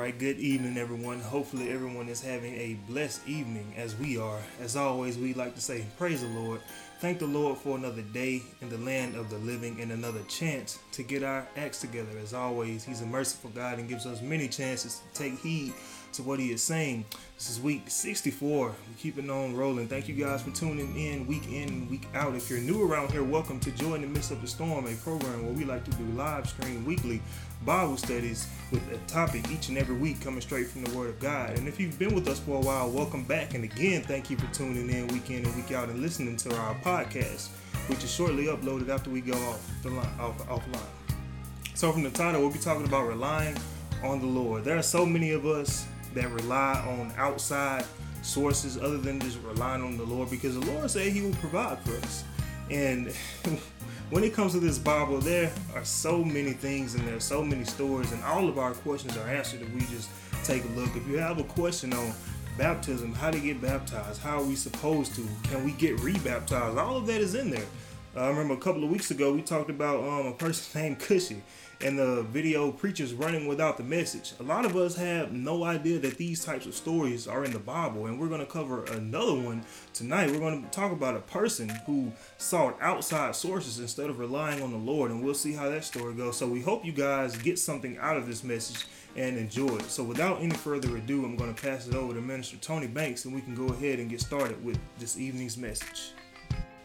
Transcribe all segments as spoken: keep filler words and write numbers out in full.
right, good evening, everyone. Hopefully everyone is having a blessed evening as we are. As always, we like to say, praise the Lord. Thank the Lord for another day in the land of the living and another chance to get our acts together. As always, he's a merciful God and gives us many chances to take heed to what he is saying. This is week sixty-four. We're keeping on rolling. Thank you guys for tuning in week in and week out. If you're new around here, welcome to Joy in the Midst of the Storm, a program where we like to do live stream weekly Bible studies with a topic each and every week coming straight from the Word of God. And if you've been with us for a while, welcome back. And again, thank you for tuning in week in and week out and listening to our podcast. podcast, which is shortly uploaded after we go off the line, off, offline. So from the title, we'll be talking about relying on the Lord. There are so many of us that rely on outside sources other than just relying on the Lord, because the Lord said he will provide for us. And when it comes to this Bible, there are so many things and there are so many stories, and all of our questions are answered if we just take a look. If you have a question on baptism, how to get baptized, how are we supposed to, can we get rebaptized, all of that is in there. Uh, I remember a couple of weeks ago we talked about um, a person named Cushy and the video Preachers Running Without the Message. A lot of us have no idea that these types of stories are in the Bible, and we're going to cover another one tonight. We're going to talk about a person who sought outside sources instead of relying on the Lord, and we'll see how that story goes. So we hope you guys get something out of this message and enjoy it. So without any further ado, I'm going to pass it over to Minister Tony Banks, and we can go ahead and get started with this evening's message.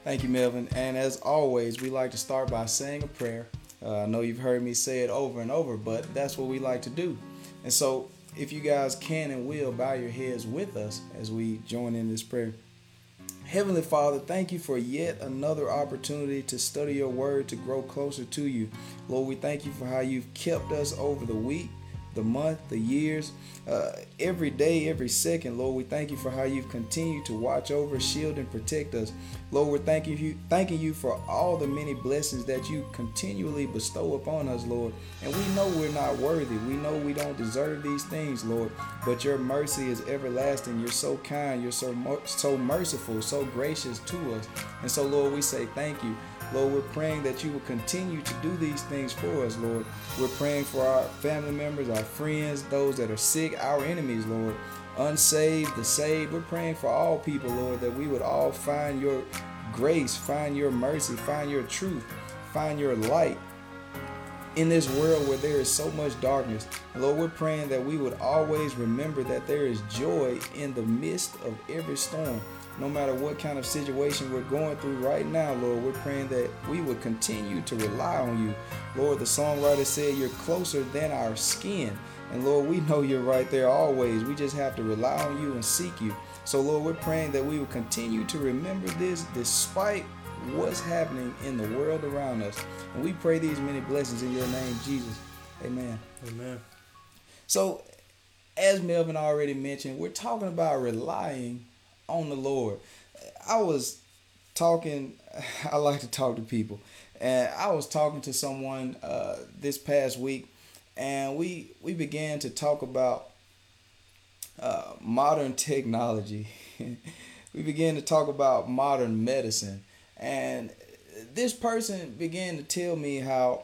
Thank you, Melvin. And as always, we like to start by saying a prayer. Uh, I know you've heard me say it over and over, but that's what we like to do. And so if you guys can and will, bow your heads with us as we join in this prayer. Heavenly Father, thank you for yet another opportunity to study your word, to grow closer to you. Lord, we thank you for how you've kept us over the week, the month, the years, uh, every day, every second. Lord, we thank you for how you've continued to watch over, shield, and protect us. Lord, we're thanking you, thanking you for all the many blessings that you continually bestow upon us, Lord. And we know we're not worthy. We know we don't deserve these things, Lord. But your mercy is everlasting. You're so kind. You're so so merciful, so gracious to us. And so, Lord, we say thank you. Lord, we're praying that you will continue to do these things for us, Lord. We're praying for our family members, our friends, those that are sick, our enemies, Lord, unsaved, the saved. We're praying for all people, Lord, that we would all find your grace, find your mercy, find your truth, find your light in this world where there is so much darkness. Lord, we're praying that we would always remember that there is joy in the midst of every storm. No matter what kind of situation we're going through right now, Lord, we're praying that we would continue to rely on you. Lord, the songwriter said you're closer than our skin. And Lord, we know you're right there always. We just have to rely on you and seek you. So Lord, we're praying that we will continue to remember this despite what's happening in the world around us. And we pray these many blessings in your name, Jesus. Amen. Amen. So, as Melvin already mentioned, we're talking about relying on the Lord. I was talking, I like to talk to people, and I was talking to someone uh, this past week, and we we began to talk about uh, modern technology. We began to talk about modern medicine, and this person began to tell me how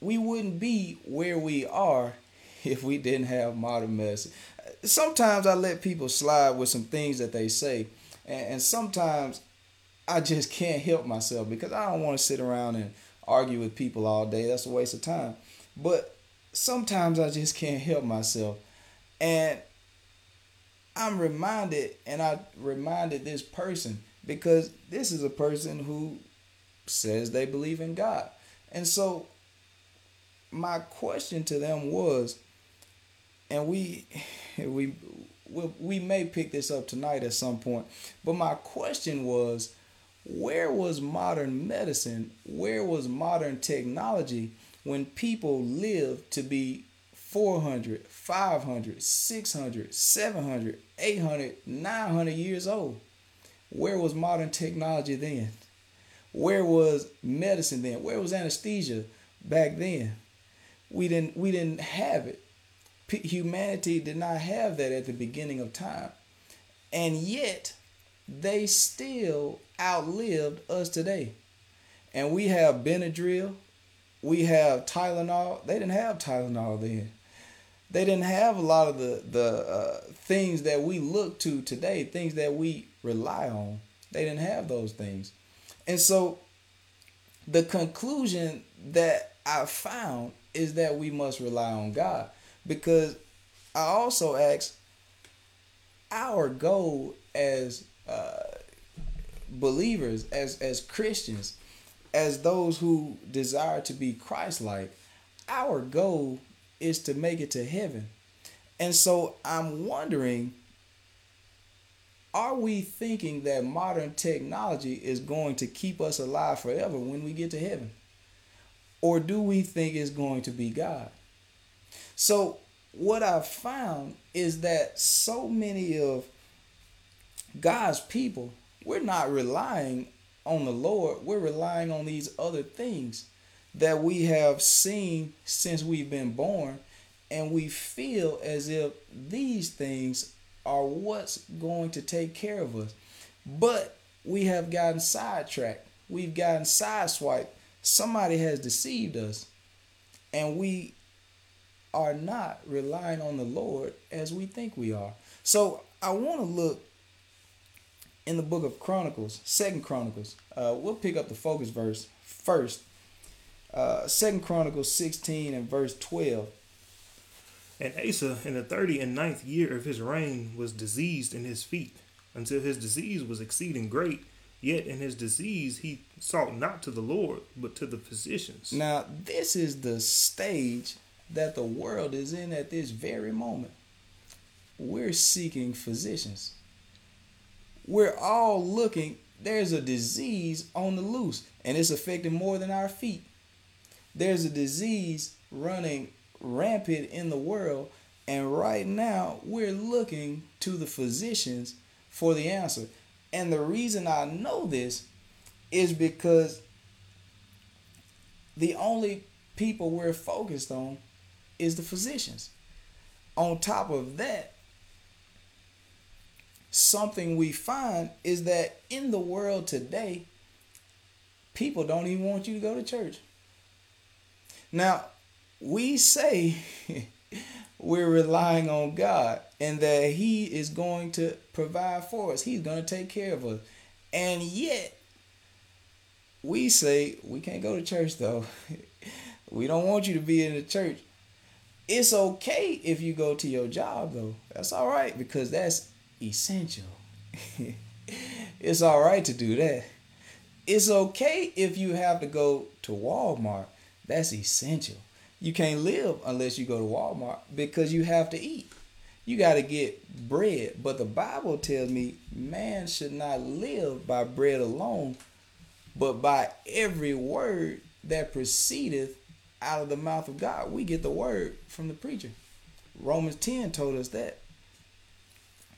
we wouldn't be where we are if we didn't have modern medicine. Sometimes I let people slide with some things that they say, and, and sometimes I just can't help myself because I don't want to sit around and argue with people all day. That's a waste of time. But sometimes I just can't help myself, and I'm reminded, and I reminded this person, because this is a person who says they believe in God. And so my question to them was, and we we we may pick this up tonight at some point, but my question was, where was modern medicine, where was modern technology when people lived to be four hundred, five hundred, six hundred, seven hundred, eight hundred, nine hundred years old? Where was modern technology then? Where was medicine then? Where was anesthesia back then? We didn't we didn't have it. Humanity did not have that at the beginning of time, and yet they still outlived us today. And we have Benadryl, we have Tylenol. They didn't have Tylenol then. They didn't have a lot of the, the uh, things that we look to today, things that we rely on. They didn't have those things. And so the conclusion that I found is that we must rely on God, because I also asked, our goal as uh, believers, as, as Christians, as those who desire to be Christ-like, our goal is to make it to heaven. And so I'm wondering, are we thinking that modern technology is going to keep us alive forever when we get to heaven? Or do we think it's going to be God? So what I've found is that so many of God's people, we're not relying on the Lord. We're relying on these other things that we have seen since we've been born, and we feel as if these things are what's going to take care of us. But we have gotten sidetracked. We've gotten sideswiped. Somebody has deceived us, and we are not relying on the Lord as we think we are. So I want to look in the book of Chronicles, Second Chronicles. Uh, we'll pick up the focus verse first. Uh, Second Chronicles sixteen and verse twelve. And Asa, in the thirty and ninth year of his reign, was diseased in his feet, until his disease was exceeding great. Yet in his disease he sought not to the Lord, but to the physicians. Now this is the stage that the world is in at this very moment. We're seeking physicians. We're all looking. There's a disease on the loose, and it's affecting more than our feet. There's a disease running rampant in the world, and right now we're looking to the physicians for the answer. And the reason I know this is because the only people we're focused on is the physicians. On top of that, something we find is that in the world today, people don't even want you to go to church. Now, we say we're relying on God and that he is going to provide for us. He's going to take care of us. And yet, we say we can't go to church, though. We don't want you to be in the church. It's okay if you go to your job, though. That's all right, because that's essential. It's all right to do that. It's okay if you have to go to Walmart. That's essential. You can't live unless you go to Walmart, because you have to eat. You got to get bread. But the Bible tells me man should not live by bread alone, but by every word that proceedeth out of the mouth of God. We get the word from the preacher. Romans ten told us that.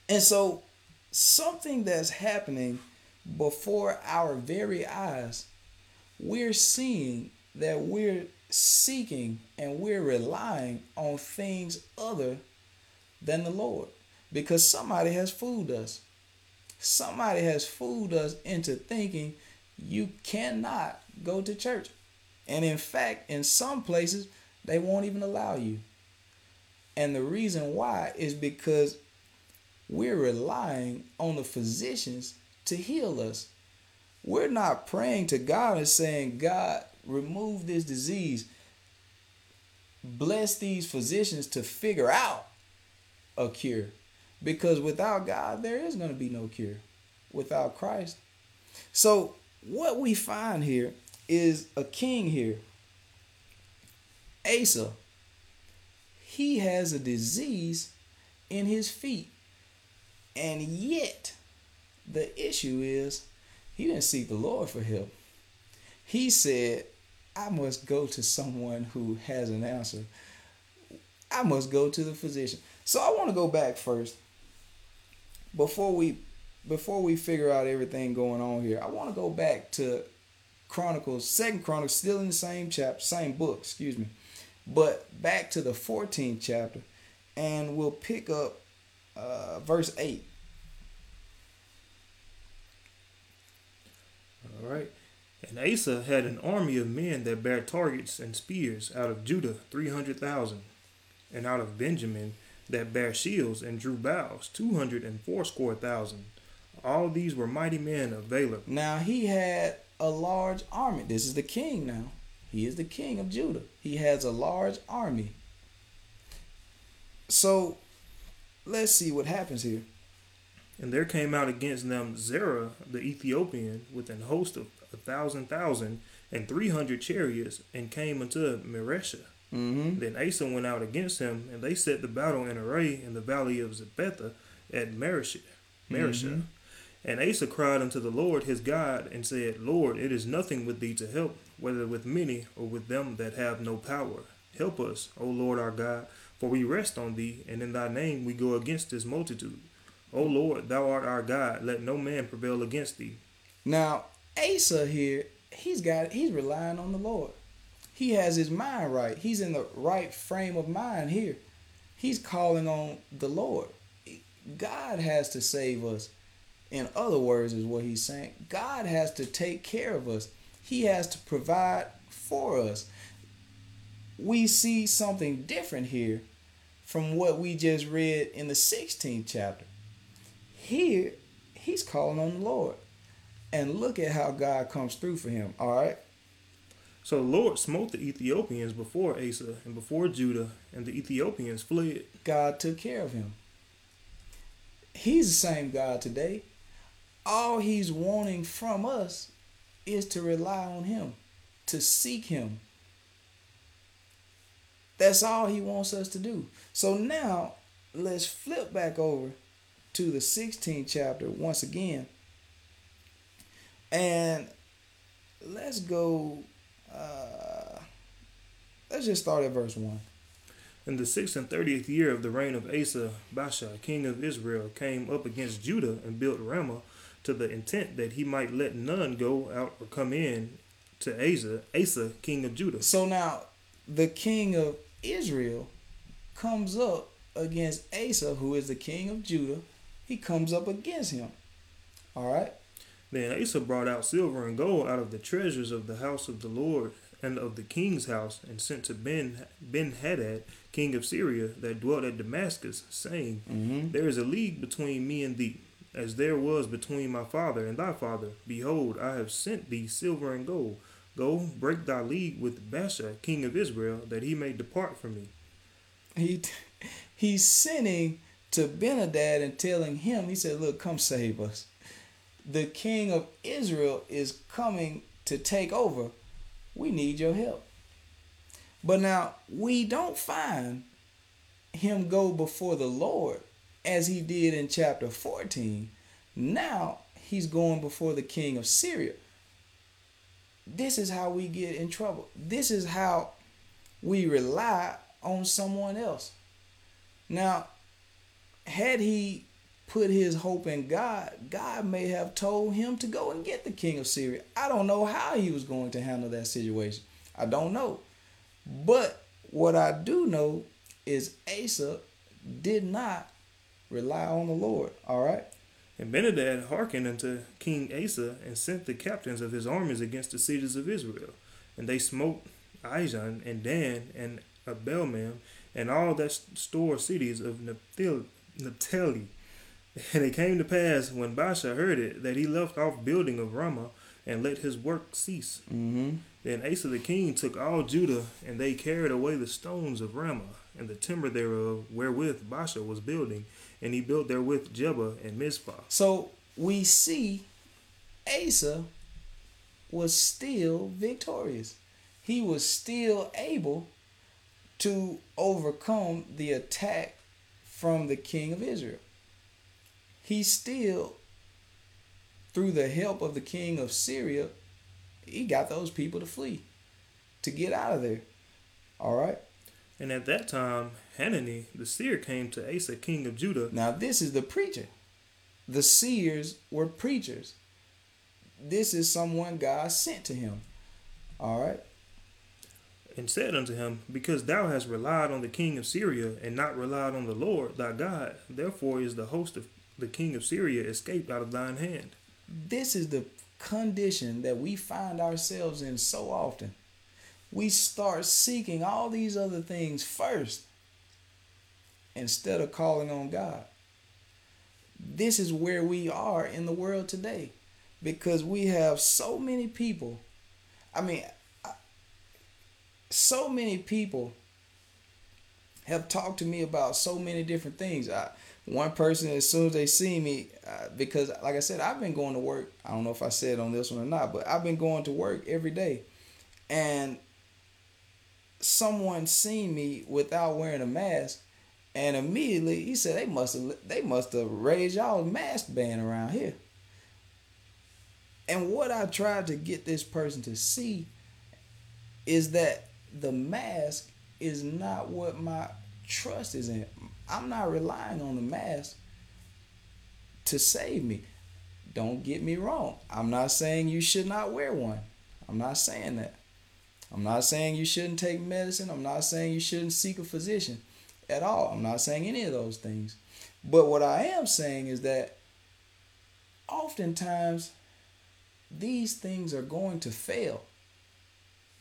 And so something that's happening before our very eyes, we're seeing that we're seeking and we're relying on things other than the Lord, because somebody has fooled us. Somebody has fooled us into thinking you cannot go to church. And in fact, in some places, they won't even allow you. And the reason why is because we're relying on the physicians to heal us. We're not praying to God and saying, God, remove this disease. Bless these physicians to figure out a cure. Because without God, there is going to be no cure without Christ. So what we find here is a king here. Asa, he has a disease in his feet. And yet the issue is he didn't seek the Lord for help. He said, I must go to someone who has an answer. I must go to the physician. So I want to go back first. Before we before we figure out everything going on here, I want to go back to Chronicles, Second Chronicles, still in the same chapter, same book, excuse me. But back to the fourteenth chapter, and we'll pick up uh, verse eight. All right. And Asa had an army of men that bare targets and spears out of Judah, three hundred thousand. and out of Benjamin that bare shields and drew bows, two hundred and fourscore thousand. All these were mighty men of valor. Now he had a large army. This is the king now. He is the king of Judah. He has a large army. So let's see what happens here. And there came out against them Zerah the Ethiopian with an host of a thousand thousand and three hundred chariots, and came unto Meresha. Mm-hmm. Then Asa went out against him, and they set the battle in array in the valley of Zephatha at Meresha. Meresha. Mm-hmm. And Asa cried unto the Lord his God, and said, Lord, it is nothing with thee to help, whether with many or with them that have no power. Help us, O Lord our God, for we rest on thee, and in thy name we go against this multitude. O Lord, thou art our God, let no man prevail against thee. Now, Asa here, he's got, he's relying on the Lord. He has his mind right. He's in the right frame of mind here. He's calling on the Lord. God has to save us. In other words, is what he's saying. God has to take care of us. He has to provide for us. We see something different here from what we just read in the sixteenth chapter. Here, he's calling on the Lord. And look at how God comes through for him, all right? So the Lord smote the Ethiopians before Asa and before Judah, and the Ethiopians fled. God took care of him. He's the same God today. All he's wanting from us is to rely on him, to seek him. That's all he wants us to do. So now, let's flip back over to the sixteenth chapter once again. And let's go, uh, let's just start at verse one. In the sixth and thirtieth year of the reign of Asa, Baasha, king of Israel, came up against Judah and built Ramah to the intent that he might let none go out or come in to Asa, Asa, king of Judah. So now the king of Israel comes up against Asa, who is the king of Judah. He comes up against him. All right. Then Asa brought out silver and gold out of the treasures of the house of the Lord and of the king's house, and sent to Ben Ben-Hadad, king of Syria, that dwelt at Damascus, saying, mm-hmm. There is a league between me and thee, as there was between my father and thy father. Behold, I have sent thee silver and gold. Go, break thy league with Baasha, king of Israel, that he may depart from me. He he's sending to Ben-Hadad and telling him, he said, look, come save us. The king of Israel is coming to take over. We need your help. But now, we don't find him go before the Lord as he did in chapter fourteen. Now, he's going before the king of Syria. This is how we get in trouble. This is how we rely on someone else. Now, had he put his hope in God, God may have told him to go and get the king of Syria. I don't know how he was going to handle that situation. I don't know. But what I do know is Asa did not rely on the Lord. All right. And Ben-Hadad hearkened unto King Asa and sent the captains of his armies against the cities of Israel. And they smote Aijon and Dan and Abelmaim and all that store cities of Naphtali. And it came to pass, when Baasha heard it, that he left off building of Ramah and let his work cease. Mm-hmm. Then Asa the king took all Judah, and they carried away the stones of Ramah and the timber thereof, wherewith Baasha was building, and he built therewith Geba and Mizpah. So we see Asa was still victorious. He was still able to overcome the attack from the king of Israel. He still, through the help of the king of Syria, he got those people to flee, to get out of there. All right? And at that time, Hanani, the seer, came to Asa, king of Judah. Now, this is the preacher. The seers were preachers. This is someone God sent to him. All right? And said unto him, because thou hast relied on the king of Syria and not relied on the Lord thy God, therefore is the host of the king of Syria escaped out of thine hand. This is the condition that we find ourselves in so often. We start seeking all these other things first instead of calling on God. This is where we are in the world today, because we have so many people. I mean, so many people have talked to me about so many different things. I, one person, as soon as they see me, uh, because like I said, I've been going to work. I don't know if I said on this one or not, but I've been going to work every day. And someone seen me without wearing a mask, and immediately he said, they must have they must have raised y'all mask ban around here. And what I tried to get this person to see is that the mask is not what my trust is in. I'm not relying on the mask to save me. Don't get me wrong. I'm not saying you should not wear one. I'm not saying that. I'm not saying you shouldn't take medicine. I'm not saying you shouldn't seek a physician at all. I'm not saying any of those things. But what I am saying is that oftentimes these things are going to fail,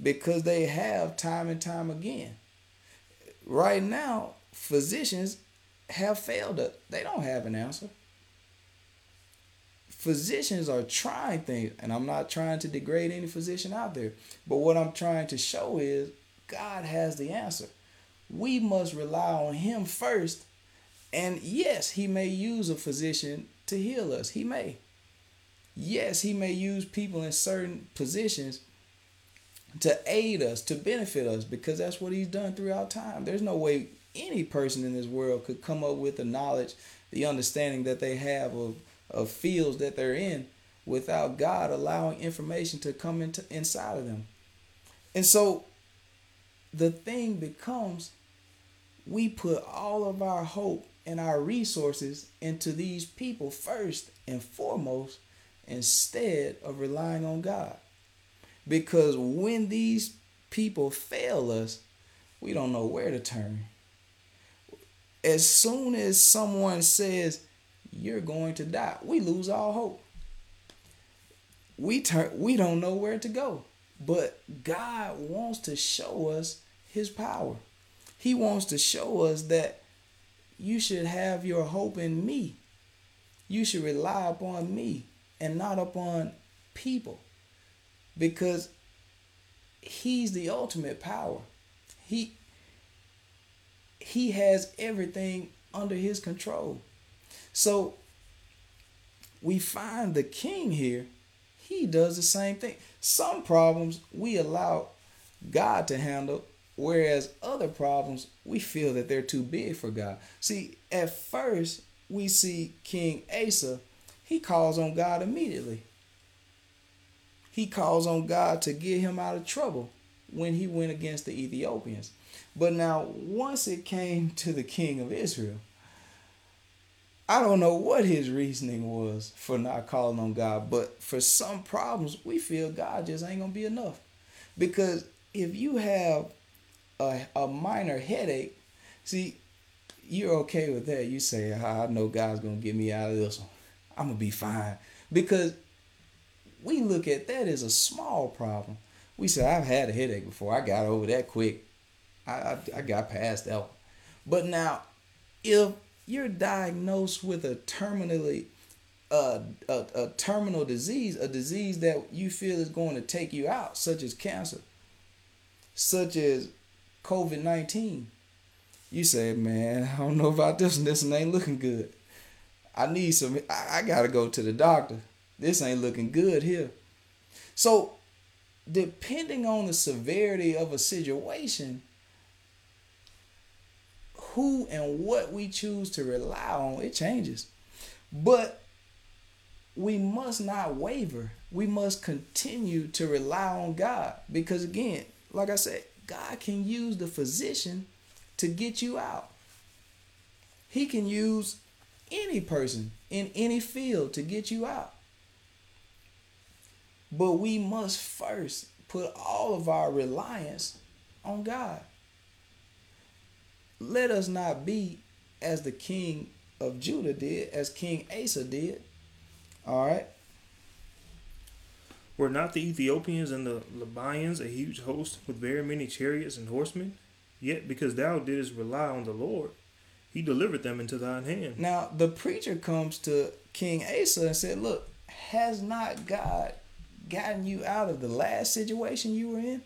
because they have time and time again. Right now, physicians have failed us. They don't have an answer. Physicians are trying things, and I'm not trying to degrade any physician out there, but what I'm trying to show is God has the answer. We must rely on him first, and yes, he may use a physician to heal us. He may. Yes, he may use people in certain positions to aid us, to benefit us, because that's what he's done throughout time. There's no way any person in this world could come up with the knowledge, the understanding that they have of, of fields that they're in without God allowing information to come into inside of them. And so the thing becomes, we put all of our hope and our resources into these people first and foremost, instead of relying on God. Because when these people fail us, we don't know where to turn. As soon as someone says, you're going to die, we lose all hope. We turn, we don't know where to go. But God wants to show us his power. He wants to show us that you should have your hope in me. You should rely upon me and not upon people. Because he's the ultimate power. He, he has everything under his control. So we find the king here. He does the same thing. Some problems we allow God to handle, whereas other problems we feel that they're too big for God. See, at first we see King Asa. He calls on God immediately. He calls on God to get him out of trouble when he went against the Ethiopians. But now, once it came to the king of Israel, I don't know what his reasoning was for not calling on God, but for some problems, we feel God just ain't going to be enough. Because if you have a, a minor headache, see, you're okay with that. You say, I know God's going to get me out of this one. I'm going to be fine. Because we look at that as a small problem. We say, I've had a headache before. I got over that quick. I, I, I got past that one. But now, if you're diagnosed with a terminally uh, a, a terminal disease, a disease that you feel is going to take you out, such as cancer, such as covid nineteen, you say, man, I don't know about this and this and ain't looking good. I need some, I, I got to go to the doctor. This ain't looking good here. So, depending on the severity of a situation, who and what we choose to rely on, it changes. But we must not waver. We must continue to rely on God. Because again, like I said, God can use the physician to get you out. He can use any person in any field to get you out. But we must first put all of our reliance on God. Let us not be as the king of Judah did, as King Asa did. All right. Were not the Ethiopians and the Libyans a huge host with very many chariots and horsemen? Yet because thou didst rely on the Lord, He delivered them into thine hand. Now, the preacher comes to King Asa and said, look, has not God gotten you out of the last situation you were in?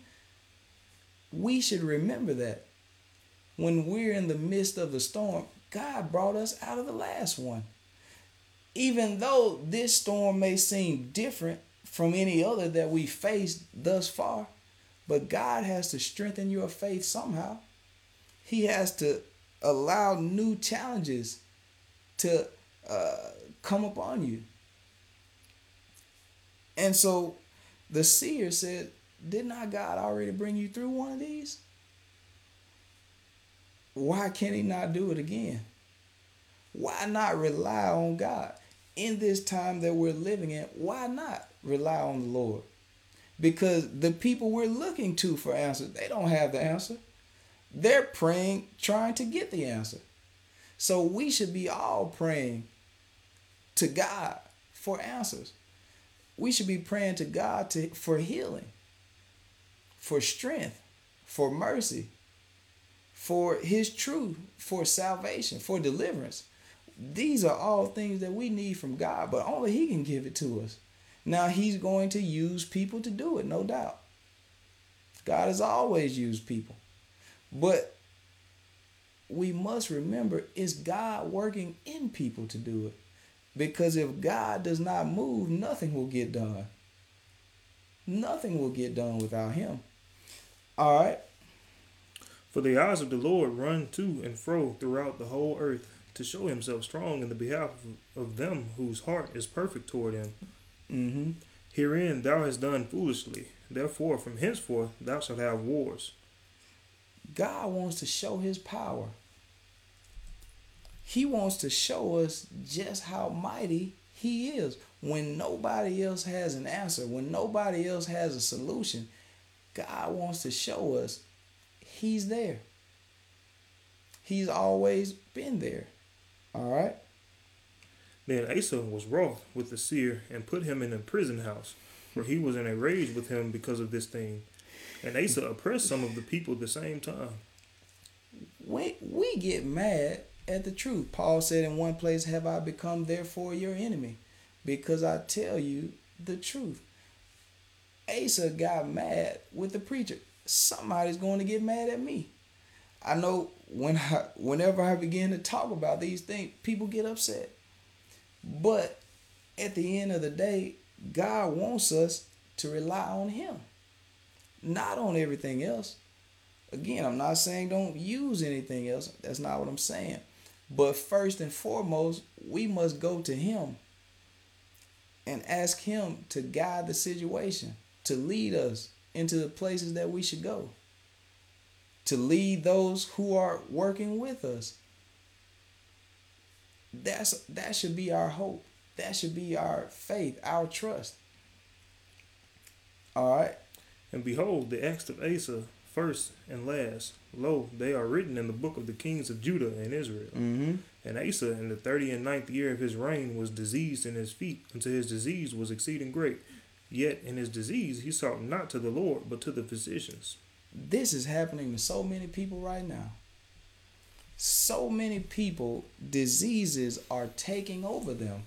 We should remember that. When we're in the midst of the storm, God brought us out of the last one. Even though this storm may seem different from any other that we faced thus far, but God has to strengthen your faith somehow. He has to allow new challenges to uh, come upon you. And so the seer said, did not God already bring you through one of these? Why can he not do it again? Why not rely on God? In this time that we're living in, why not rely on the Lord? Because the people we're looking to for answers, they don't have the answer. They're praying, trying to get the answer. So we should be all praying to God for answers. We should be praying to God to, for healing, for strength, for mercy, for his truth, for salvation, for deliverance. These are all things that we need from God, but only he can give it to us. Now, he's going to use people to do it, no doubt. God has always used people. But we must remember it's God working in people to do it. Because if God does not move, nothing will get done. Nothing will get done without him. All right. For the eyes of the Lord run to and fro throughout the whole earth, to show himself strong in the behalf of them whose heart is perfect toward him. Mm-hmm. Herein thou hast done foolishly. Therefore, from henceforth thou shalt have wars. God wants to show his power. He wants to show us just how mighty he is. When nobody else has an answer, when nobody else has a solution, God wants to show us he's there. He's always been there. All right. Then Asa was wroth with the seer and put him in a prison house, for he was in a rage with him because of this thing. And Asa oppressed some of the people at the same time. We, we get mad at the truth. Paul said in one place, have I become therefore your enemy, because I tell you the truth. Asa got mad with the preacher. Somebody's going to get mad at me. I know when I, whenever I begin to talk about these things, people get upset. But at the end of the day, God wants us to rely on him, not on everything else. Again, I'm not saying don't use anything else. That's not what I'm saying. But first and foremost, we must go to him and ask him to guide the situation, to lead us into the places that we should go, to lead those who are working with us. That's that should be our hope. That should be our faith, our trust. All right. And behold, the acts of Asa, first and last, lo, they are written in the book of the kings of Judah and Israel. Mm-hmm. And Asa, in the thirty and ninth year of his reign, was diseased in his feet, until his disease was exceeding great. Yet in his disease he sought not to the Lord, but to the physicians. This is happening to so many people right now. So many people, diseases are taking over them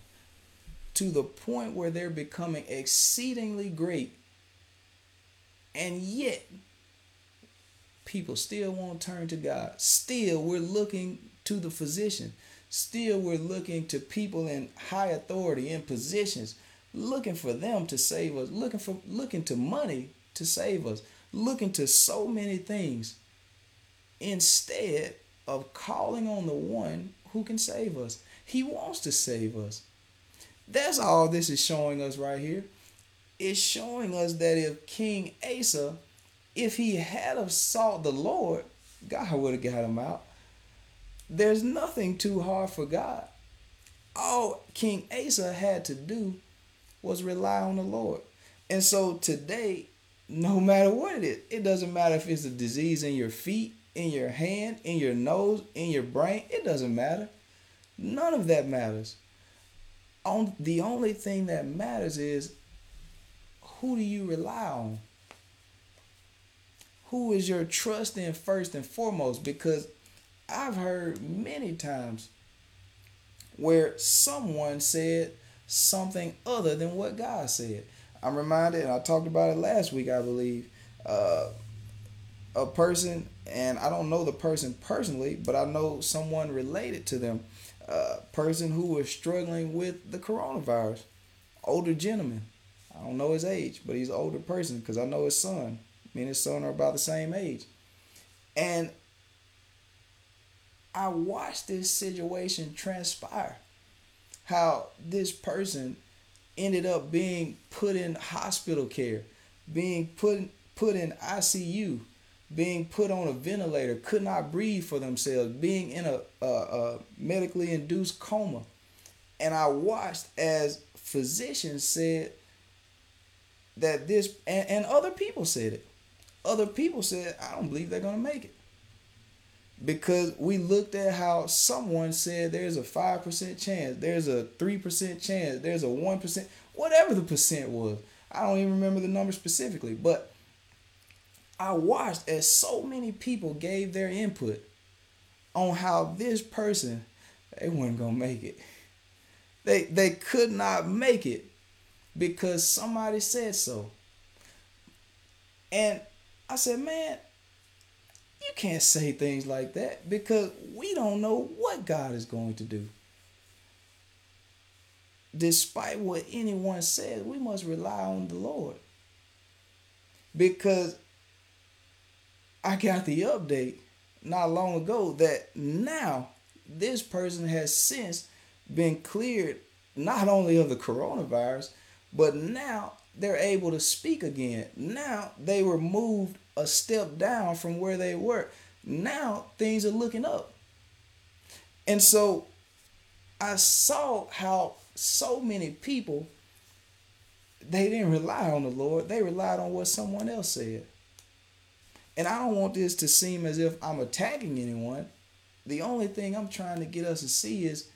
to the point where they're becoming exceedingly great. And yet, people still won't turn to God. Still, we're looking to the physician. Still, we're looking to people in high authority, in positions, looking for them to save us, looking for looking to money to save us, looking to so many things, instead of calling on the one who can save us. He wants to save us. That's all this is showing us right here. It's showing us that if King Asa, if he had have sought the Lord, God would have got him out. There's nothing too hard for God. All King Asa had to do was rely on the Lord. And so today, no matter what it is, it doesn't matter if it's a disease in your feet, in your hand, in your nose, in your brain, it doesn't matter. None of that matters. On, the only thing that matters is, who do you rely on? Who is your trust in first and foremost? Because I've heard many times where someone said something other than what God said. I'm reminded, and I talked about it last week, I believe, uh, a person, and I don't know the person personally, but I know someone related to them, a person who was struggling with the coronavirus, older gentleman. I don't know his age, but he's an older person because I know his son. Me and his son are about the same age. And I watched this situation transpire, how this person ended up being put in hospital care, being put, put in I C U, being put on a ventilator, could not breathe for themselves, being in a, a, a medically induced coma. And I watched as physicians said that this, and, and other people said it. Other people said, I don't believe they're going to make it. Because we looked at how someone said there's a five percent chance, there's a three percent chance, there's a one percent, whatever the percent was. I don't even remember the number specifically, but I watched as so many people gave their input on how this person, they weren't going to make it. They, they could not make it because somebody said so. And I said, man, you can't say things like that because we don't know what God is going to do. Despite what anyone says, we must rely on the Lord. Because I got the update not long ago that now this person has since been cleared not only of the coronavirus, but now they're able to speak again. Now they were moved a step down from where they were. Now things are looking up. And so I saw how so many people, they didn't rely on the Lord. They relied on what someone else said. And I don't want this to seem as if I'm attacking anyone. The only thing I'm trying to get us to see is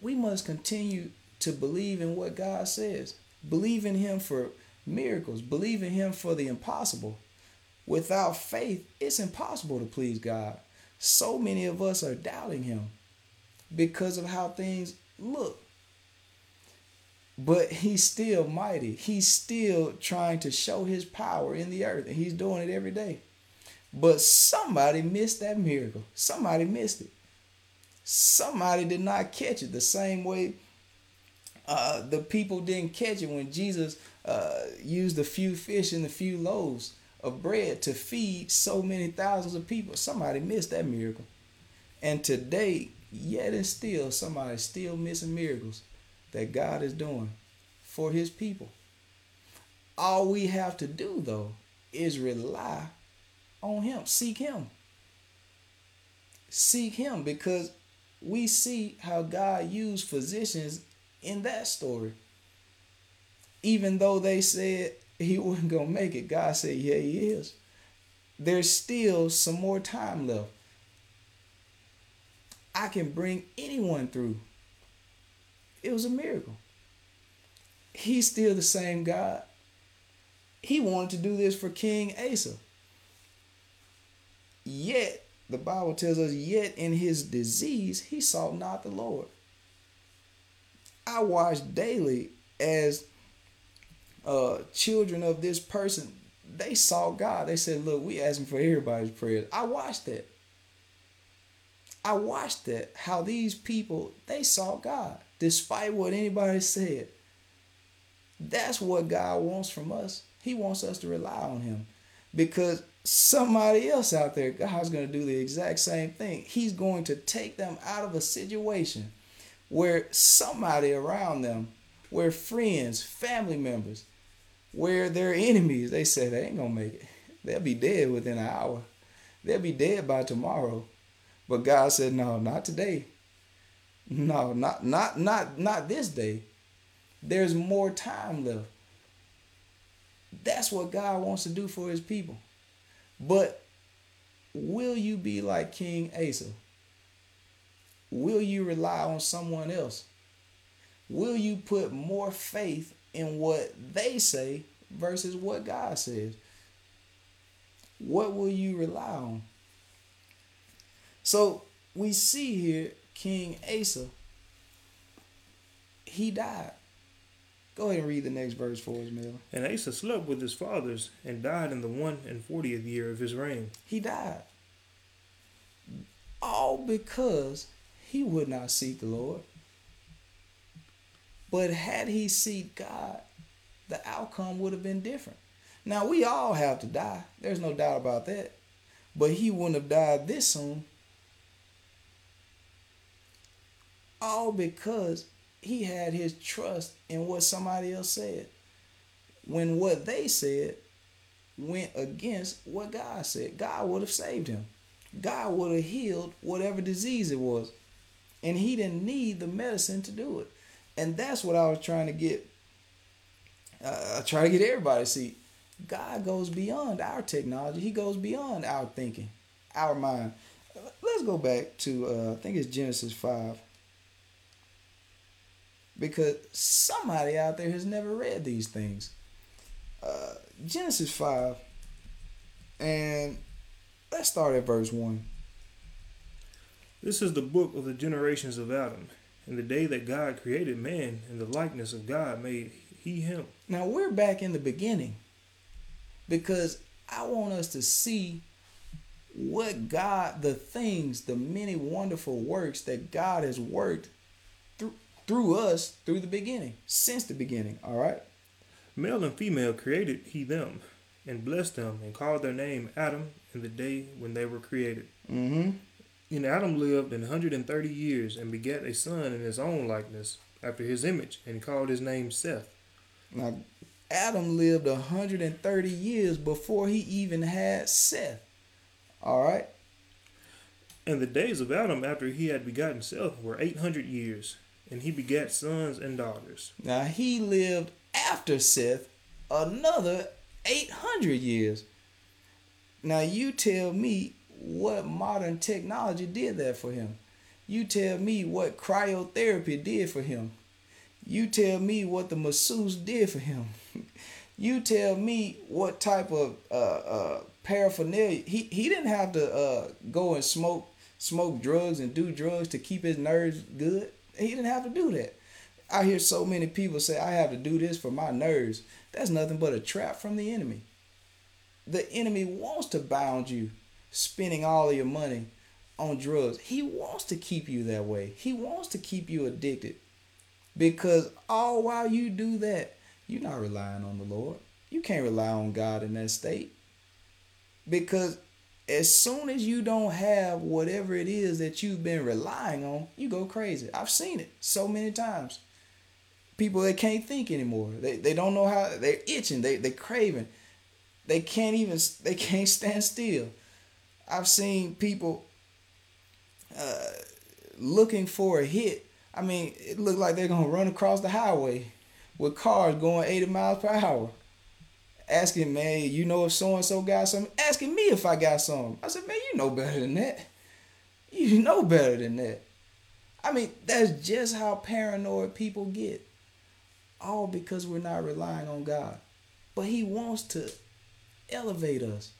we must continue to believe in what God says. Believe in him for miracles. Believe in him for the impossible. Without faith, it's impossible to please God. So many of us are doubting him because of how things look. But he's still mighty. He's still trying to show his power in the earth, and he's doing it every day. But somebody missed that miracle. Somebody missed it. Somebody did not catch it the same way uh, the people didn't catch it when Jesus uh, used the few fish and the few loaves of bread to feed so many thousands of people. Somebody missed that miracle. And today, yet and still, somebody's still missing miracles that God is doing for his people. All we have to do, though, is rely on him. Seek him. Seek him, because we see how God used physicians in that story. Even though they said he wasn't going to make it, God said, yeah, he is. There's still some more time left. I can bring anyone through. It was a miracle. He's still the same God. He wanted to do this for King Asa. Yet, the Bible tells us, yet in his disease, he sought not the Lord. I watch daily as Uh, children of this person, they sought God. They said, look, we asking for everybody's prayers. I watched that. I watched that, how these people, they sought God, despite what anybody said. That's what God wants from us. He wants us to rely on him, because somebody else out there, God's going to do the exact same thing. He's going to take them out of a situation where somebody around them, where friends, family members, where their enemies, they say they ain't going to make it. They'll be dead within an hour. They'll be dead by tomorrow. But God said, no, not today. No, not not not not this day. There's more time left. That's what God wants to do for his people. But will you be like King Asa? Will you rely on someone else? Will you put more faith in what they say versus what God says? What will you rely on? So we see here King Asa, he died. Go ahead and read the next verse for us, Mel. And Asa slept with his fathers and died in the one and fortieth year of his reign. He died. All because he would not seek the Lord. But had he seek God, the outcome would have been different. Now, we all have to die. There's no doubt about that. But he wouldn't have died this soon. All because he had his trust in what somebody else said, when what they said went against what God said. God would have saved him. God would have healed whatever disease it was. And he didn't need the medicine to do it. And that's what I was trying to get. Uh, I try to get everybody to see. God goes beyond our technology. He goes beyond our thinking, our mind. Let's go back to, uh, I think it's Genesis five. Because somebody out there has never read these things. Uh, Genesis five. And let's start at verse one. This is the book of the generations of Adam. In the day that God created man, in the likeness of God made he him. Now we're back in the beginning. Because I want us to see what God, the things, the many wonderful works that God has worked through. Through us, through the beginning, since the beginning, all right? Male and female created he them, and blessed them, and called their name Adam in the day when they were created. Mm-hmm. And Adam lived an hundred and thirty years, and begat a son in his own likeness, after his image, and called his name Seth. Now, Adam lived a hundred and thirty years before he even had Seth, all right? And the days of Adam after he had begotten Seth were eight hundred years. And he begat sons and daughters. Now he lived after Seth another eight hundred years. Now you tell me what modern technology did that for him. You tell me what cryotherapy did for him. You tell me what the masseuse did for him. You tell me what type of uh, uh, paraphernalia. He, he didn't have to uh, go and smoke, smoke drugs and do drugs to keep his nerves good. He didn't have to do that. I hear so many people say, I have to do this for my nerves. That's nothing but a trap from the enemy. The enemy wants to bound you, spending all of your money on drugs. He wants to keep you that way. He wants to keep you addicted. Because all while you do that, you're not relying on the Lord. You can't rely on God in that state. Because as soon as you don't have whatever it is that you've been relying on, you go crazy. I've seen it so many times. People that can't think anymore. They they don't know how. They're itching. They they're craving. They can't even. They can't stand still. I've seen people uh, looking for a hit. I mean, it looked like they're gonna run across the highway with cars going eighty miles per hour. Asking, man, you know if so-and-so got something? Asking me if I got something. I said, man, you know better than that. You know better than that. I mean, that's just how paranoid people get. All because we're not relying on God. But he wants to elevate us.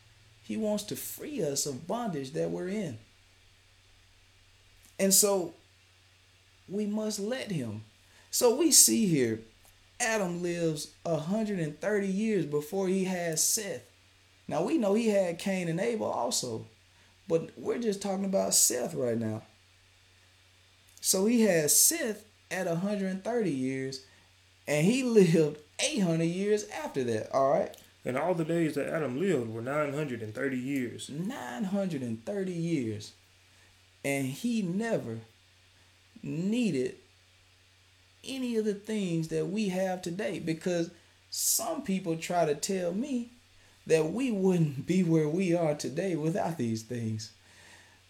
He wants to free us of bondage that we're in. And so, we must let him. So we see here, Adam lives one hundred thirty years before he had Seth. Now, we know he had Cain and Abel also, but we're just talking about Seth right now. So he had Seth at one hundred thirty years, and he lived eight hundred years after that, all right? And all the days that Adam lived were nine hundred thirty years. nine hundred thirty years. And he never needed any of the things that we have today, because some people try to tell me that we wouldn't be where we are today without these things.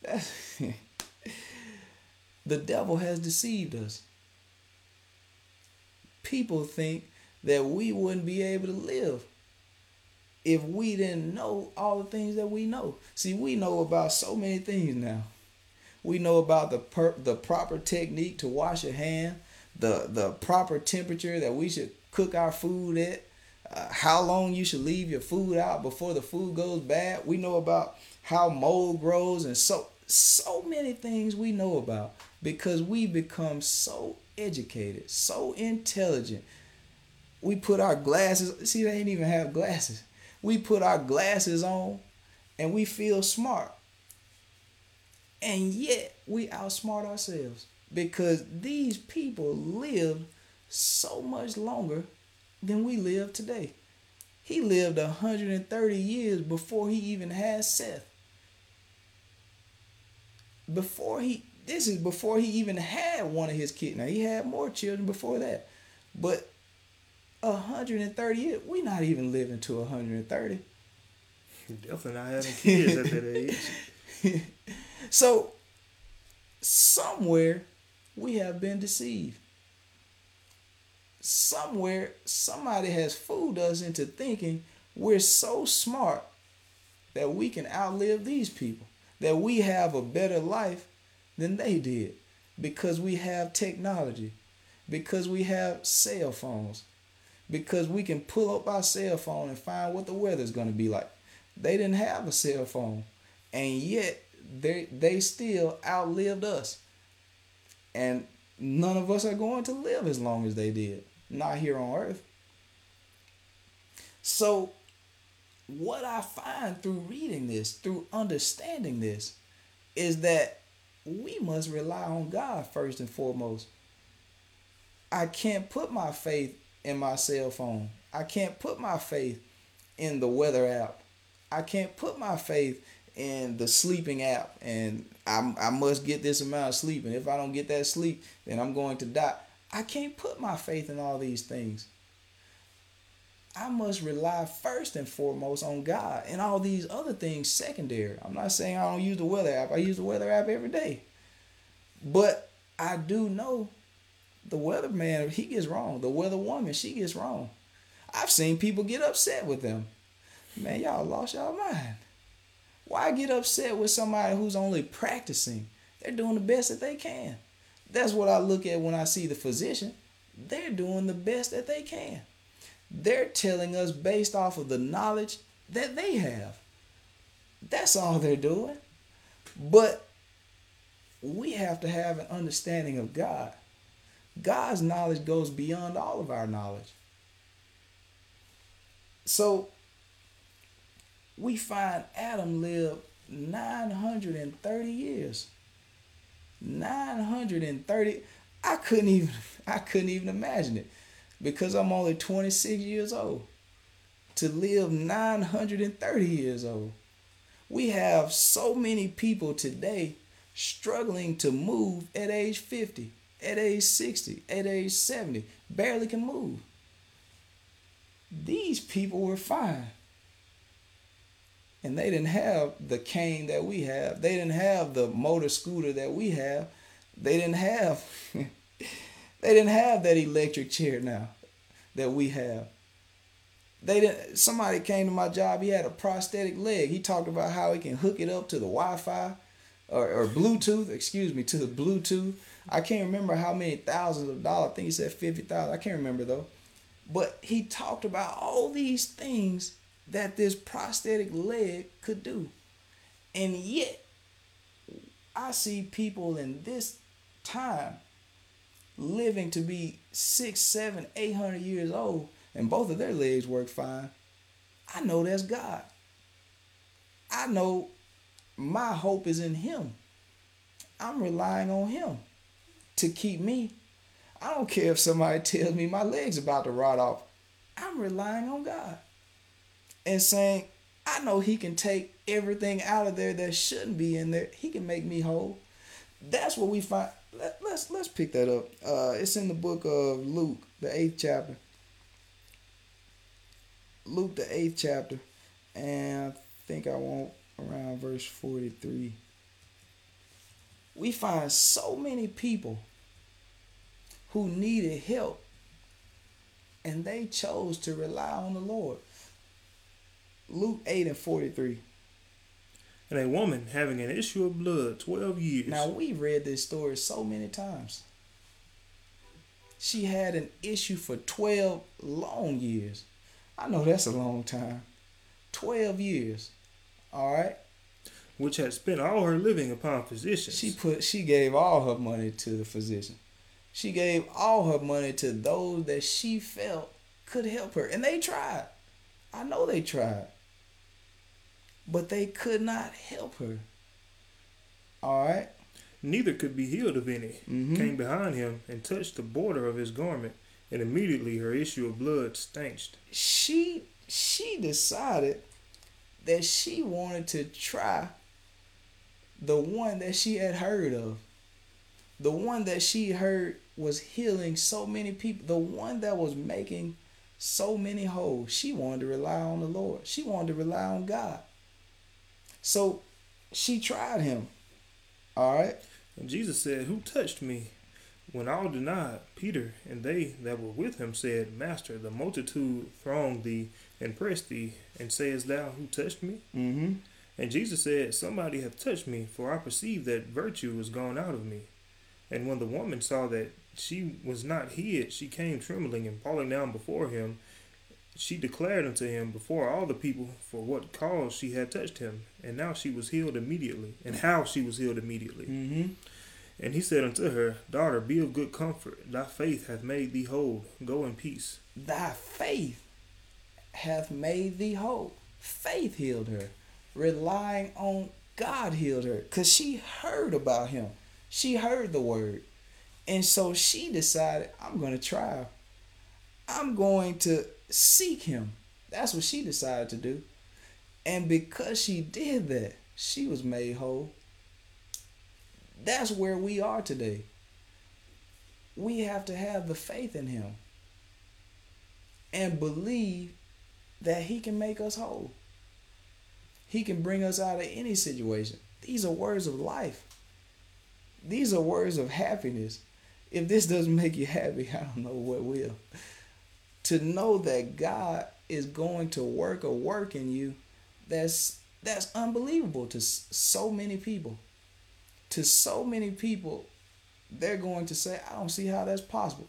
That's the devil has deceived us. People think that we wouldn't be able to live if we didn't know all the things that we know. See, we know about so many things now. We know about the per- the proper technique to wash your hand, the the proper temperature that we should cook our food at, uh, how long you should leave your food out before the food goes bad. We know about how mold grows and so so many things we know about because we become so educated, so intelligent. We put our glasses, see, they ain't even have glasses. We put our glasses on and we feel smart. And yet we outsmart ourselves because these people lived so much longer than we live today. He lived one hundred thirty years before he even had Seth. Before he, this is before he even had one of his kids. Now, he had more children before that. But one hundred thirty years, we're not even living to one hundred thirty. You're definitely not having kids at that age. So, somewhere we have been deceived. Somewhere somebody has fooled us into thinking we're so smart that we can outlive these people, that we have a better life than they did because we have technology, because we have cell phones, because we can pull up our cell phone and find what the weather's going to be like. They didn't have a cell phone, and yet they they still outlived us. And none of us are going to live as long as they did, not here on earth. So what I find through reading this, through understanding this, is that we must rely on God first and foremost. I can't put my faith in my cell phone. I can't put my faith in the weather app. I can't put my faith and the sleeping app, and I, I must get this amount of sleep, and if I don't get that sleep, then I'm going to die. I can't put my faith in all these things. I must rely first and foremost on God, and all these other things secondary. I'm not saying I don't use the weather app. I use the weather app every day. But I do know the weather man, he gets wrong. The weather woman, she gets wrong. I've seen people get upset with them. Man, y'all lost y'all mind. Why get upset with somebody who's only practicing? They're doing the best that they can. That's what I look at when I see the physician. They're doing the best that they can. They're telling us based off of the knowledge that they have. That's all they're doing. But we have to have an understanding of God. God's knowledge goes beyond all of our knowledge. So we find Adam lived nine hundred thirty years. nine hundred thirty. I couldn't even I couldn't even imagine it because I'm only twenty-six years old. To live nine hundred thirty years old. We have so many people today struggling to move at age fifty, at age sixty, at age seventy, barely can move. These people were fine. And they didn't have the cane that we have. They didn't have the motor scooter that we have. They didn't have they didn't have that electric chair now that we have. They didn't somebody came to my job, he had a prosthetic leg. He talked about how he can hook it up to the Wi-Fi or, or Bluetooth, excuse me, to the Bluetooth. I can't remember how many thousands of dollars. I think he said fifty thousand. I can't remember though. But he talked about all these things that this prosthetic leg could do. And yet, I see people in this time living to be six, seven, eight hundred years old, and both of their legs work fine. I know that's God. I know my hope is in Him. I'm relying on Him to keep me. I don't care if somebody tells me my leg's about to rot off. I'm relying on God. And saying, I know He can take everything out of there that shouldn't be in there. He can make me whole. That's what we find. Let, let's let's pick that up. Uh, it's in the book of Luke, the eighth chapter. Luke, the eighth chapter. And I think I want around verse forty-three. We find so many people who needed help, and they chose to rely on the Lord. Luke eight and forty-three. And a woman having an issue of blood twelve years. Now, we've read this story so many times. She had an issue for twelve long years. I know that's a long time. twelve years. All right? which had spent all her living upon physicians. She put she gave all her money to the physician. She gave all her money to those that she felt could help her. And they tried. I know they tried. But they could not help her. All right. Neither could be healed of any. Mm-hmm. Came behind him and touched the border of his garment, and immediately her issue of blood stanched. She she decided that she wanted to try the one that she had heard of. The one that she heard was healing so many people. The one that was making so many whole. She wanted to rely on the Lord. She wanted to rely on God. So she tried him. All right. And Jesus said, "Who touched me?" When all denied, Peter and they that were with him said, "Master, the multitude thronged thee and pressed thee, and sayest thou, who touched me?" Mm-hmm. And Jesus said, "Somebody hath touched me, for I perceive that virtue is gone out of me." And when the woman saw that she was not hid, she came trembling and falling down before him. She declared unto him before all the people for what cause she had touched him, and now she was healed immediately, and how she was healed immediately. Mm-hmm. And he said unto her, "Daughter, be of good comfort. Thy faith hath made thee whole. Go in peace." Thy faith hath made thee whole. Faith healed her. Relying on God healed her, because she heard about him. She heard the word. And so she decided, I'm going to try. I'm going to seek him. That's what she decided to do. And because she did that, she was made whole. That's where we are today. We have to have the faith in him and believe that he can make us whole. He can bring us out of any situation. These are words of life. These are words of happiness. If this doesn't make you happy, I don't know what will. To know that God is going to work a work in you, that's that's unbelievable to so many people. To so many people, they're going to say, I don't see how that's possible.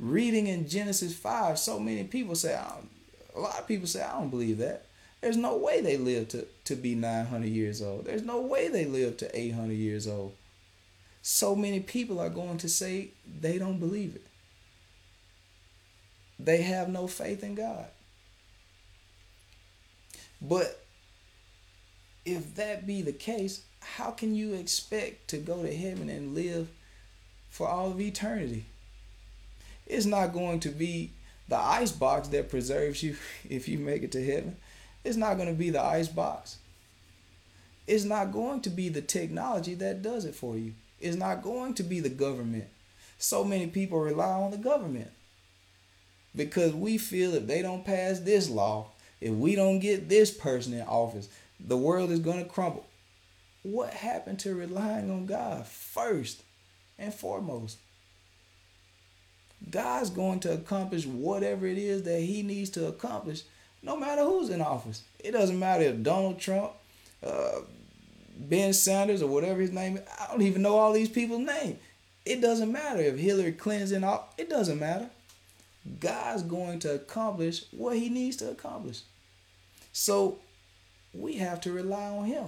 Reading in Genesis five, so many people say, I don't, a lot of people say, I don't believe that. There's no way they live to, to be nine hundred years old. There's no way they live to eight hundred years old. So many people are going to say they don't believe it. They have no faith in God. But if that be the case, how can you expect to go to heaven and live for all of eternity? It's not going to be the ice box that preserves you if you make it to heaven. It's not going to be the ice box. It's not going to be the technology that does it for you. It's not going to be the government. So many people rely on the government because we feel if they don't pass this law, if we don't get this person in office, the world is going to crumble. What happened to relying on God first and foremost? God's going to accomplish whatever it is that he needs to accomplish, no matter who's in office. It doesn't matter if Donald Trump, uh, Ben Sanders, or whatever his name is. I don't even know all these people's names. It doesn't matter if Hillary Clinton's in office. It doesn't matter. God's going to accomplish what he needs to accomplish. So we have to rely on him.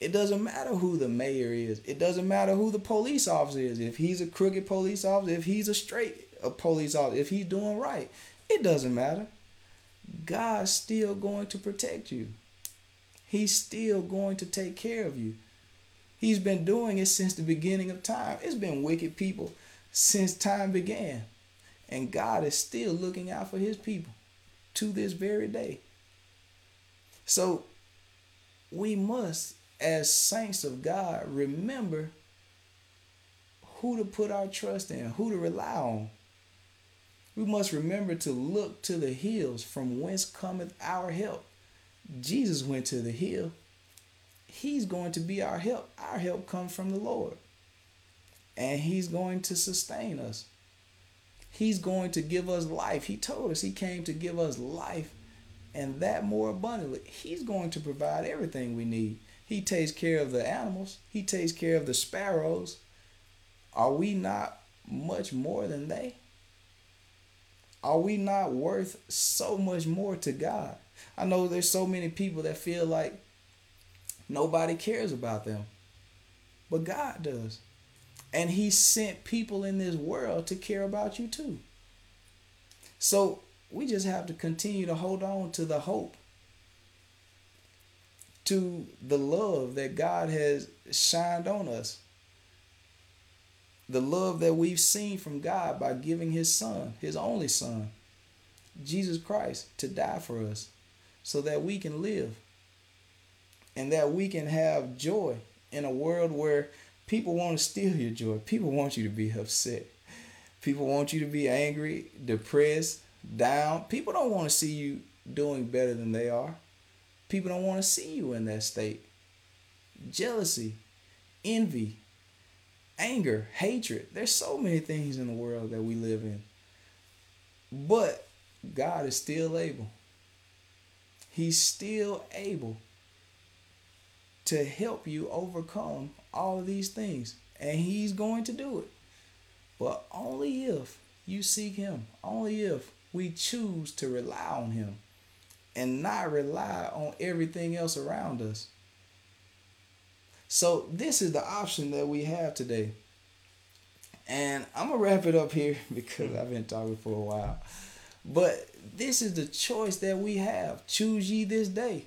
It doesn't matter who the mayor is. It doesn't matter who the police officer is. If he's a crooked police officer, if he's a straight a police officer, if he's doing right, it doesn't matter. God's still going to protect you. He's still going to take care of you. He's been doing it since the beginning of time. It's been wicked people since time began. And God is still looking out for his people to this very day. So we must, as saints of God, remember who to put our trust in, who to rely on. We must remember to look to the hills from whence cometh our help. Jesus went to the hill. He's going to be our help. Our help comes from the Lord. And he's going to sustain us. He's going to give us life. He told us he came to give us life and that more abundantly. He's going to provide everything we need. He takes care of the animals. He takes care of the sparrows. Are we not much more than they? Are we not worth so much more to God? I know there's so many people that feel like, Nobody cares about them. But God does. And he sent people in this world to care about you too. So we just have to continue to hold on to the hope, to the love that God has shined on us. The love that we've seen from God by giving his son, his only son, Jesus Christ, to die for us so that we can live and that we can have joy in a world where people want to steal your joy. People want you to be upset. People want you to be angry, depressed, down. People don't want to see you doing better than they are. People don't want to see you in that state. Jealousy, envy, anger, hatred. There's so many things in the world that we live in. But God is still able. He's still able to help you overcome all of these things. And he's going to do it. But only if you seek him. Only if we choose to rely on him and not rely on everything else around us. So this is the option that we have today. And I'm going to wrap it up here because I've been talking for a while. But this is the choice that we have. Choose ye this day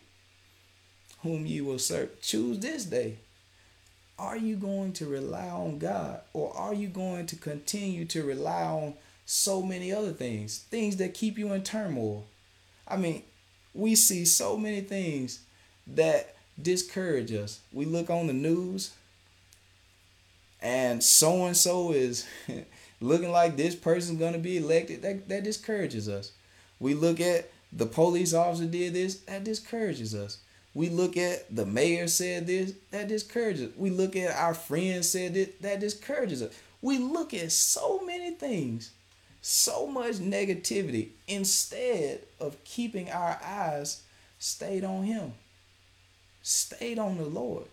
whom you will serve. Choose this day. Are you going to rely on God, or are you going to continue to rely on so many other things, things that keep you in turmoil? I mean, we see so many things that discourage us. We look on the news and so-and-so is looking like this person's going to be elected. That, that discourages us. We look at the police officer did this. That discourages us. We look at the mayor said this, that discourages us. We look at our friends said this, that discourages us. We look at so many things, so much negativity, instead of keeping our eyes stayed on him, stayed on the Lord.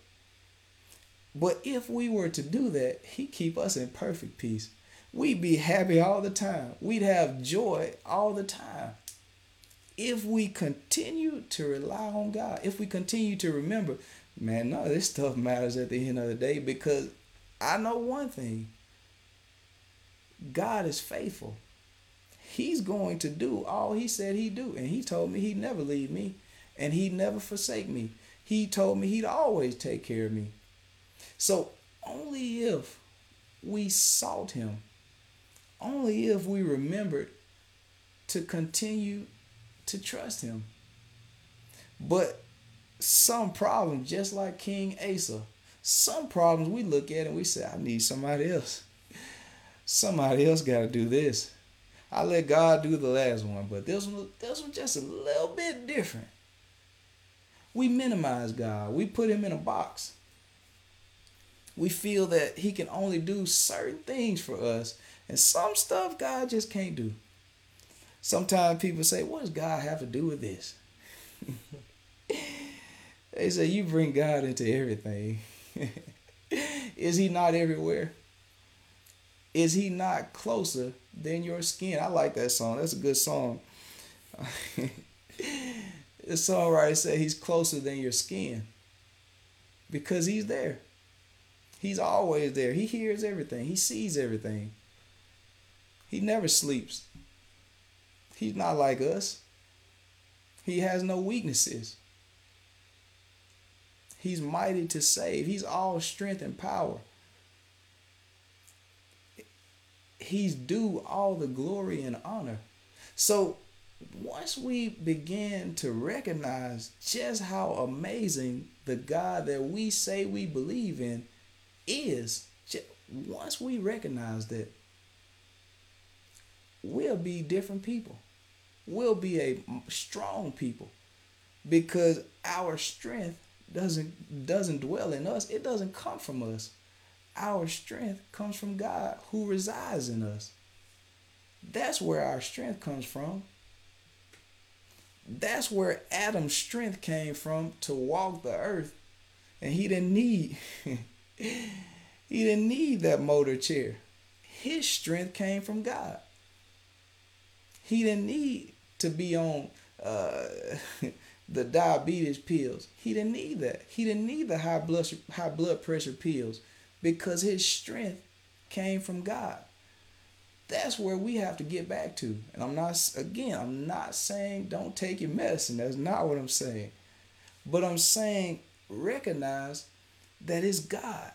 But if we were to do that, he'd keep us in perfect peace. We'd be happy all the time. We'd have joy all the time. If we continue to rely on God, if we continue to remember, man, no, this stuff matters at the end of the day, because I know one thing. God is faithful. He's going to do all he said he'd do. And he told me he'd never leave me and he'd never forsake me. He told me he'd always take care of me. So only if we sought him, only if we remembered to continue to trust him. But some problems, just like King Asa, some problems we look at and we say, I need somebody else. Somebody else got to do this. I let God do the last one, but this one, this one just a little bit different. We minimize God. We put him in a box. We feel that he can only do certain things for us, and some stuff God just can't do. Sometimes people say, what does God have to do with this? They say, you bring God into everything. Is he not everywhere? Is he not closer than your skin? I like that song. That's a good song. The songwriter said he's closer than your skin because he's there. He's always there. He hears everything. He sees everything. He never sleeps. He's not like us. He has no weaknesses. He's mighty to save. He's all strength and power. He's due all the glory and honor. So once we begin to recognize just how amazing the God that we say we believe in is, once we recognize that, we'll be different people. We'll be a strong people, because our strength doesn't doesn't dwell in us. It doesn't come from us. Our strength comes from God who resides in us. That's where our strength comes from. That's where Adam's strength came from to walk the earth. And he didn't need he didn't need that motor chair. His strength came from God. He didn't need to be on uh, the diabetes pills. He didn't need that. He didn't need the high blood, high blood pressure pills because his strength came from God. That's where we have to get back to. And I'm not, again, I'm not saying don't take your medicine. That's not what I'm saying. But I'm saying recognize that it's God.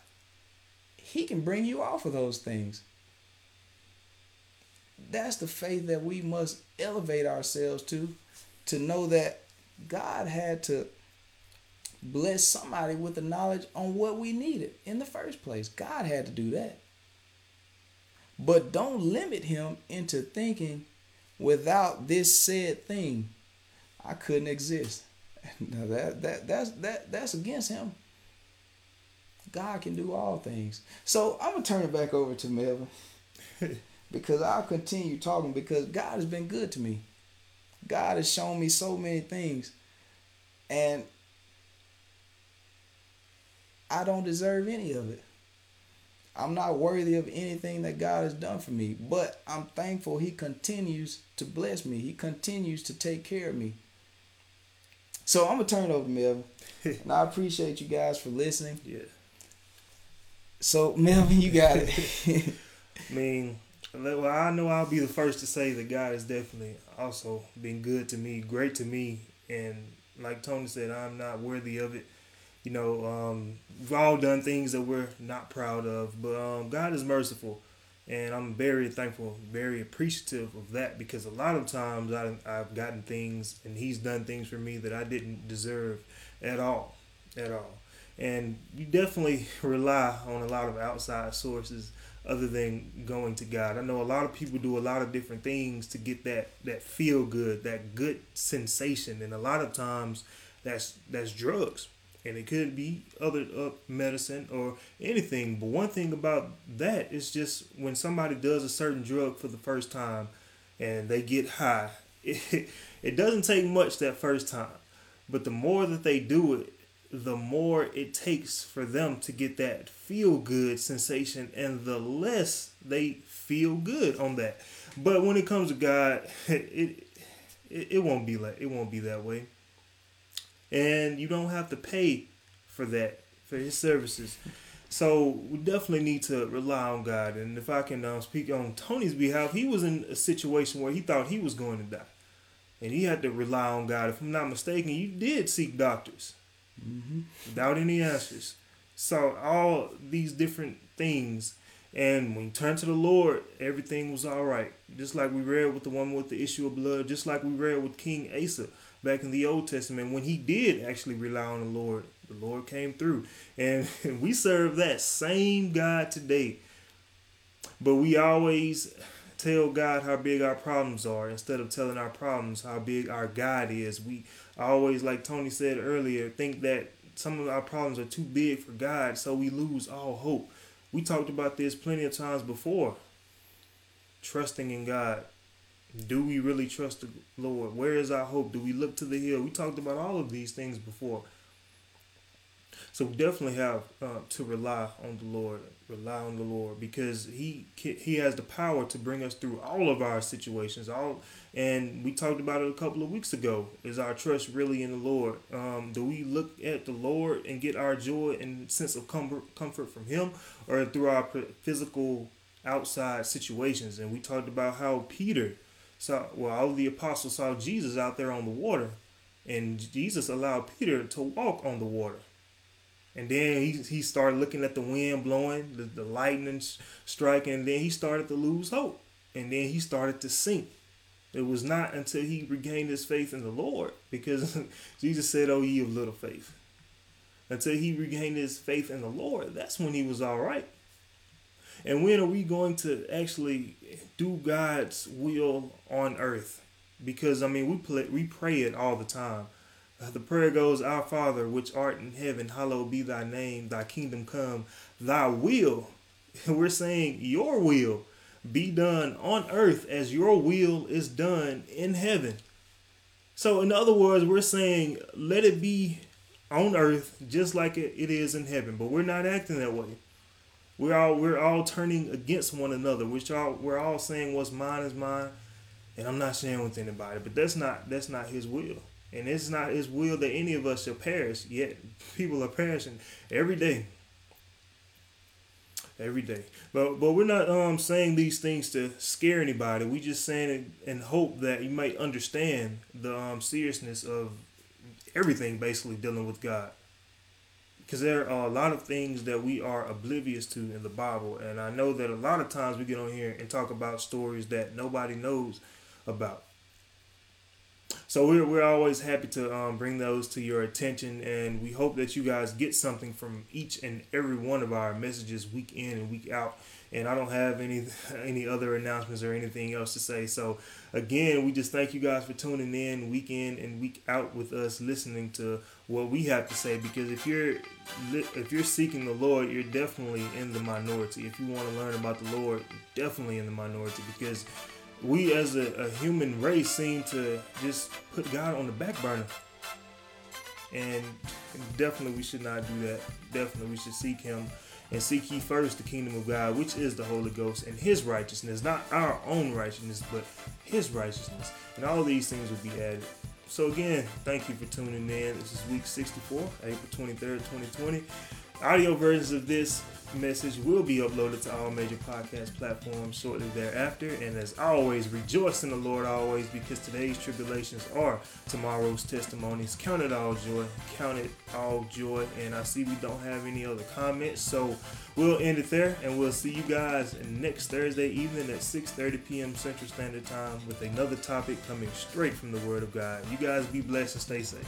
He can bring you off of those things. That's the faith that we must elevate ourselves to, to know that God had to bless somebody with the knowledge on what we needed in the first place. God had to do that. But don't limit him into thinking, without this said thing, I couldn't exist. Now that that that's that that's against him. God can do all things. So I'm gonna turn it back over to Melvin. Because I'll continue talking, because God has been good to me. God has shown me so many things. And I don't deserve any of it. I'm not worthy of anything that God has done for me. But I'm thankful he continues to bless me. He continues to take care of me. So I'm going to turn it over to Melvin. And I appreciate you guys for listening. Yeah. So, Melvin, you got it. I mean... Well, I know I'll be the first to say that God has definitely also been good to me, great to me, and like Tony said, I'm not worthy of it. You know, um, we've all done things that we're not proud of, but um, God is merciful, and I'm very thankful, very appreciative of that, because a lot of times I, I've gotten things, and he's done things for me that I didn't deserve at all, at all. And you definitely rely on a lot of outside sources other than going to God. I know a lot of people do a lot of different things to get that, that feel good, that good sensation. And a lot of times that's that's drugs. And it could be other uh, medicine or anything. But one thing about that is just when somebody does a certain drug for the first time and they get high, it, it doesn't take much that first time. But the more that they do it, the more it takes for them to get that feel-good sensation, and the less they feel good on that. But when it comes to God, it it, it won't be like it won't be that way. And you don't have to pay for that, for his services. So we definitely need to rely on God. And if I can um, speak on Tony's behalf, he was in a situation where he thought he was going to die. And he had to rely on God. If I'm not mistaken, you did seek doctors. Mm-hmm. Without any answers. So all these different things, and when you turn to the Lord, everything was all right. Just like we read with the woman with the issue of blood, just like we read with King Asa back in the Old Testament, when he did actually rely on the Lord, the Lord came through. And, and we serve that same God today, but we always tell God how big our problems are instead of telling our problems how big our God is. We always, like Tony said earlier, think that some of our problems are too big for God, so we lose all hope. We talked about this plenty of times before. Trusting in God. Do we really trust the Lord? Where is our hope? Do we look to the hill? We talked about all of these things before. So we definitely have uh, to rely on the Lord. Rely on the Lord, because he he has the power to bring us through all of our situations. All, and we talked about it a couple of weeks ago. Is our trust really in the Lord? Um, do we look at the Lord and get our joy and sense of comfort, comfort from him, or through our physical outside situations? And we talked about how Peter saw, well, all the apostles saw Jesus out there on the water, and Jesus allowed Peter to walk on the water. And then he he started looking at the wind blowing, the, the lightning striking, and then he started to lose hope. And then he started to sink. It was not until he regained his faith in the Lord, because Jesus said, "Oh, ye of little faith." Until he regained his faith in the Lord, that's when he was all right. And when are we going to actually do God's will on earth? Because, I mean, we play, we pray it all the time. The prayer goes, "Our Father, which art in heaven, hallowed be thy name, thy kingdom come, thy will." We're saying your will be done on earth as your will is done in heaven. So in other words, we're saying let it be on earth just like it is in heaven. But we're not acting that way. We're all, we're all turning against one another. Which all, we're all saying what's mine is mine. And I'm not sharing with anybody. But that's not that's not his will. And it's not his will that any of us shall perish, yet people are perishing every day. Every day. But but we're not um saying these things to scare anybody. We just saying it in hope that you might understand the um seriousness of everything basically dealing with God. Because there are a lot of things that we are oblivious to in the Bible. And I know that a lot of times we get on here and talk about stories that nobody knows about. So we're, we're always happy to um, bring those to your attention. And we hope that you guys get something from each and every one of our messages week in and week out. And I don't have any any other announcements or anything else to say. So again, we just thank you guys for tuning in week in and week out with us, listening to what we have to say. Because if you're if you're seeking the Lord, you're definitely in the minority. If you want to learn about the Lord, you're definitely in the minority, because we as a, a human race seem to just put God on the back burner. And definitely we should not do that. Definitely we should seek him. And seek ye first the kingdom of God, which is the Holy Ghost, and his righteousness. Not our own righteousness, but his righteousness. And all these things will be added. So again, thank you for tuning in. This is week sixty-four, April twenty-third, twenty twenty. Audio versions of this message will be uploaded to all major podcast platforms shortly thereafter. And as always, rejoice in the Lord always, because today's tribulations are tomorrow's testimonies. Count it all joy. Count it all joy. And I see we don't have any other comments, so we'll end it there, and we'll see you guys next Thursday evening at six thirty p.m. Central Standard Time with another topic coming straight from the Word of God. You guys be blessed and stay safe.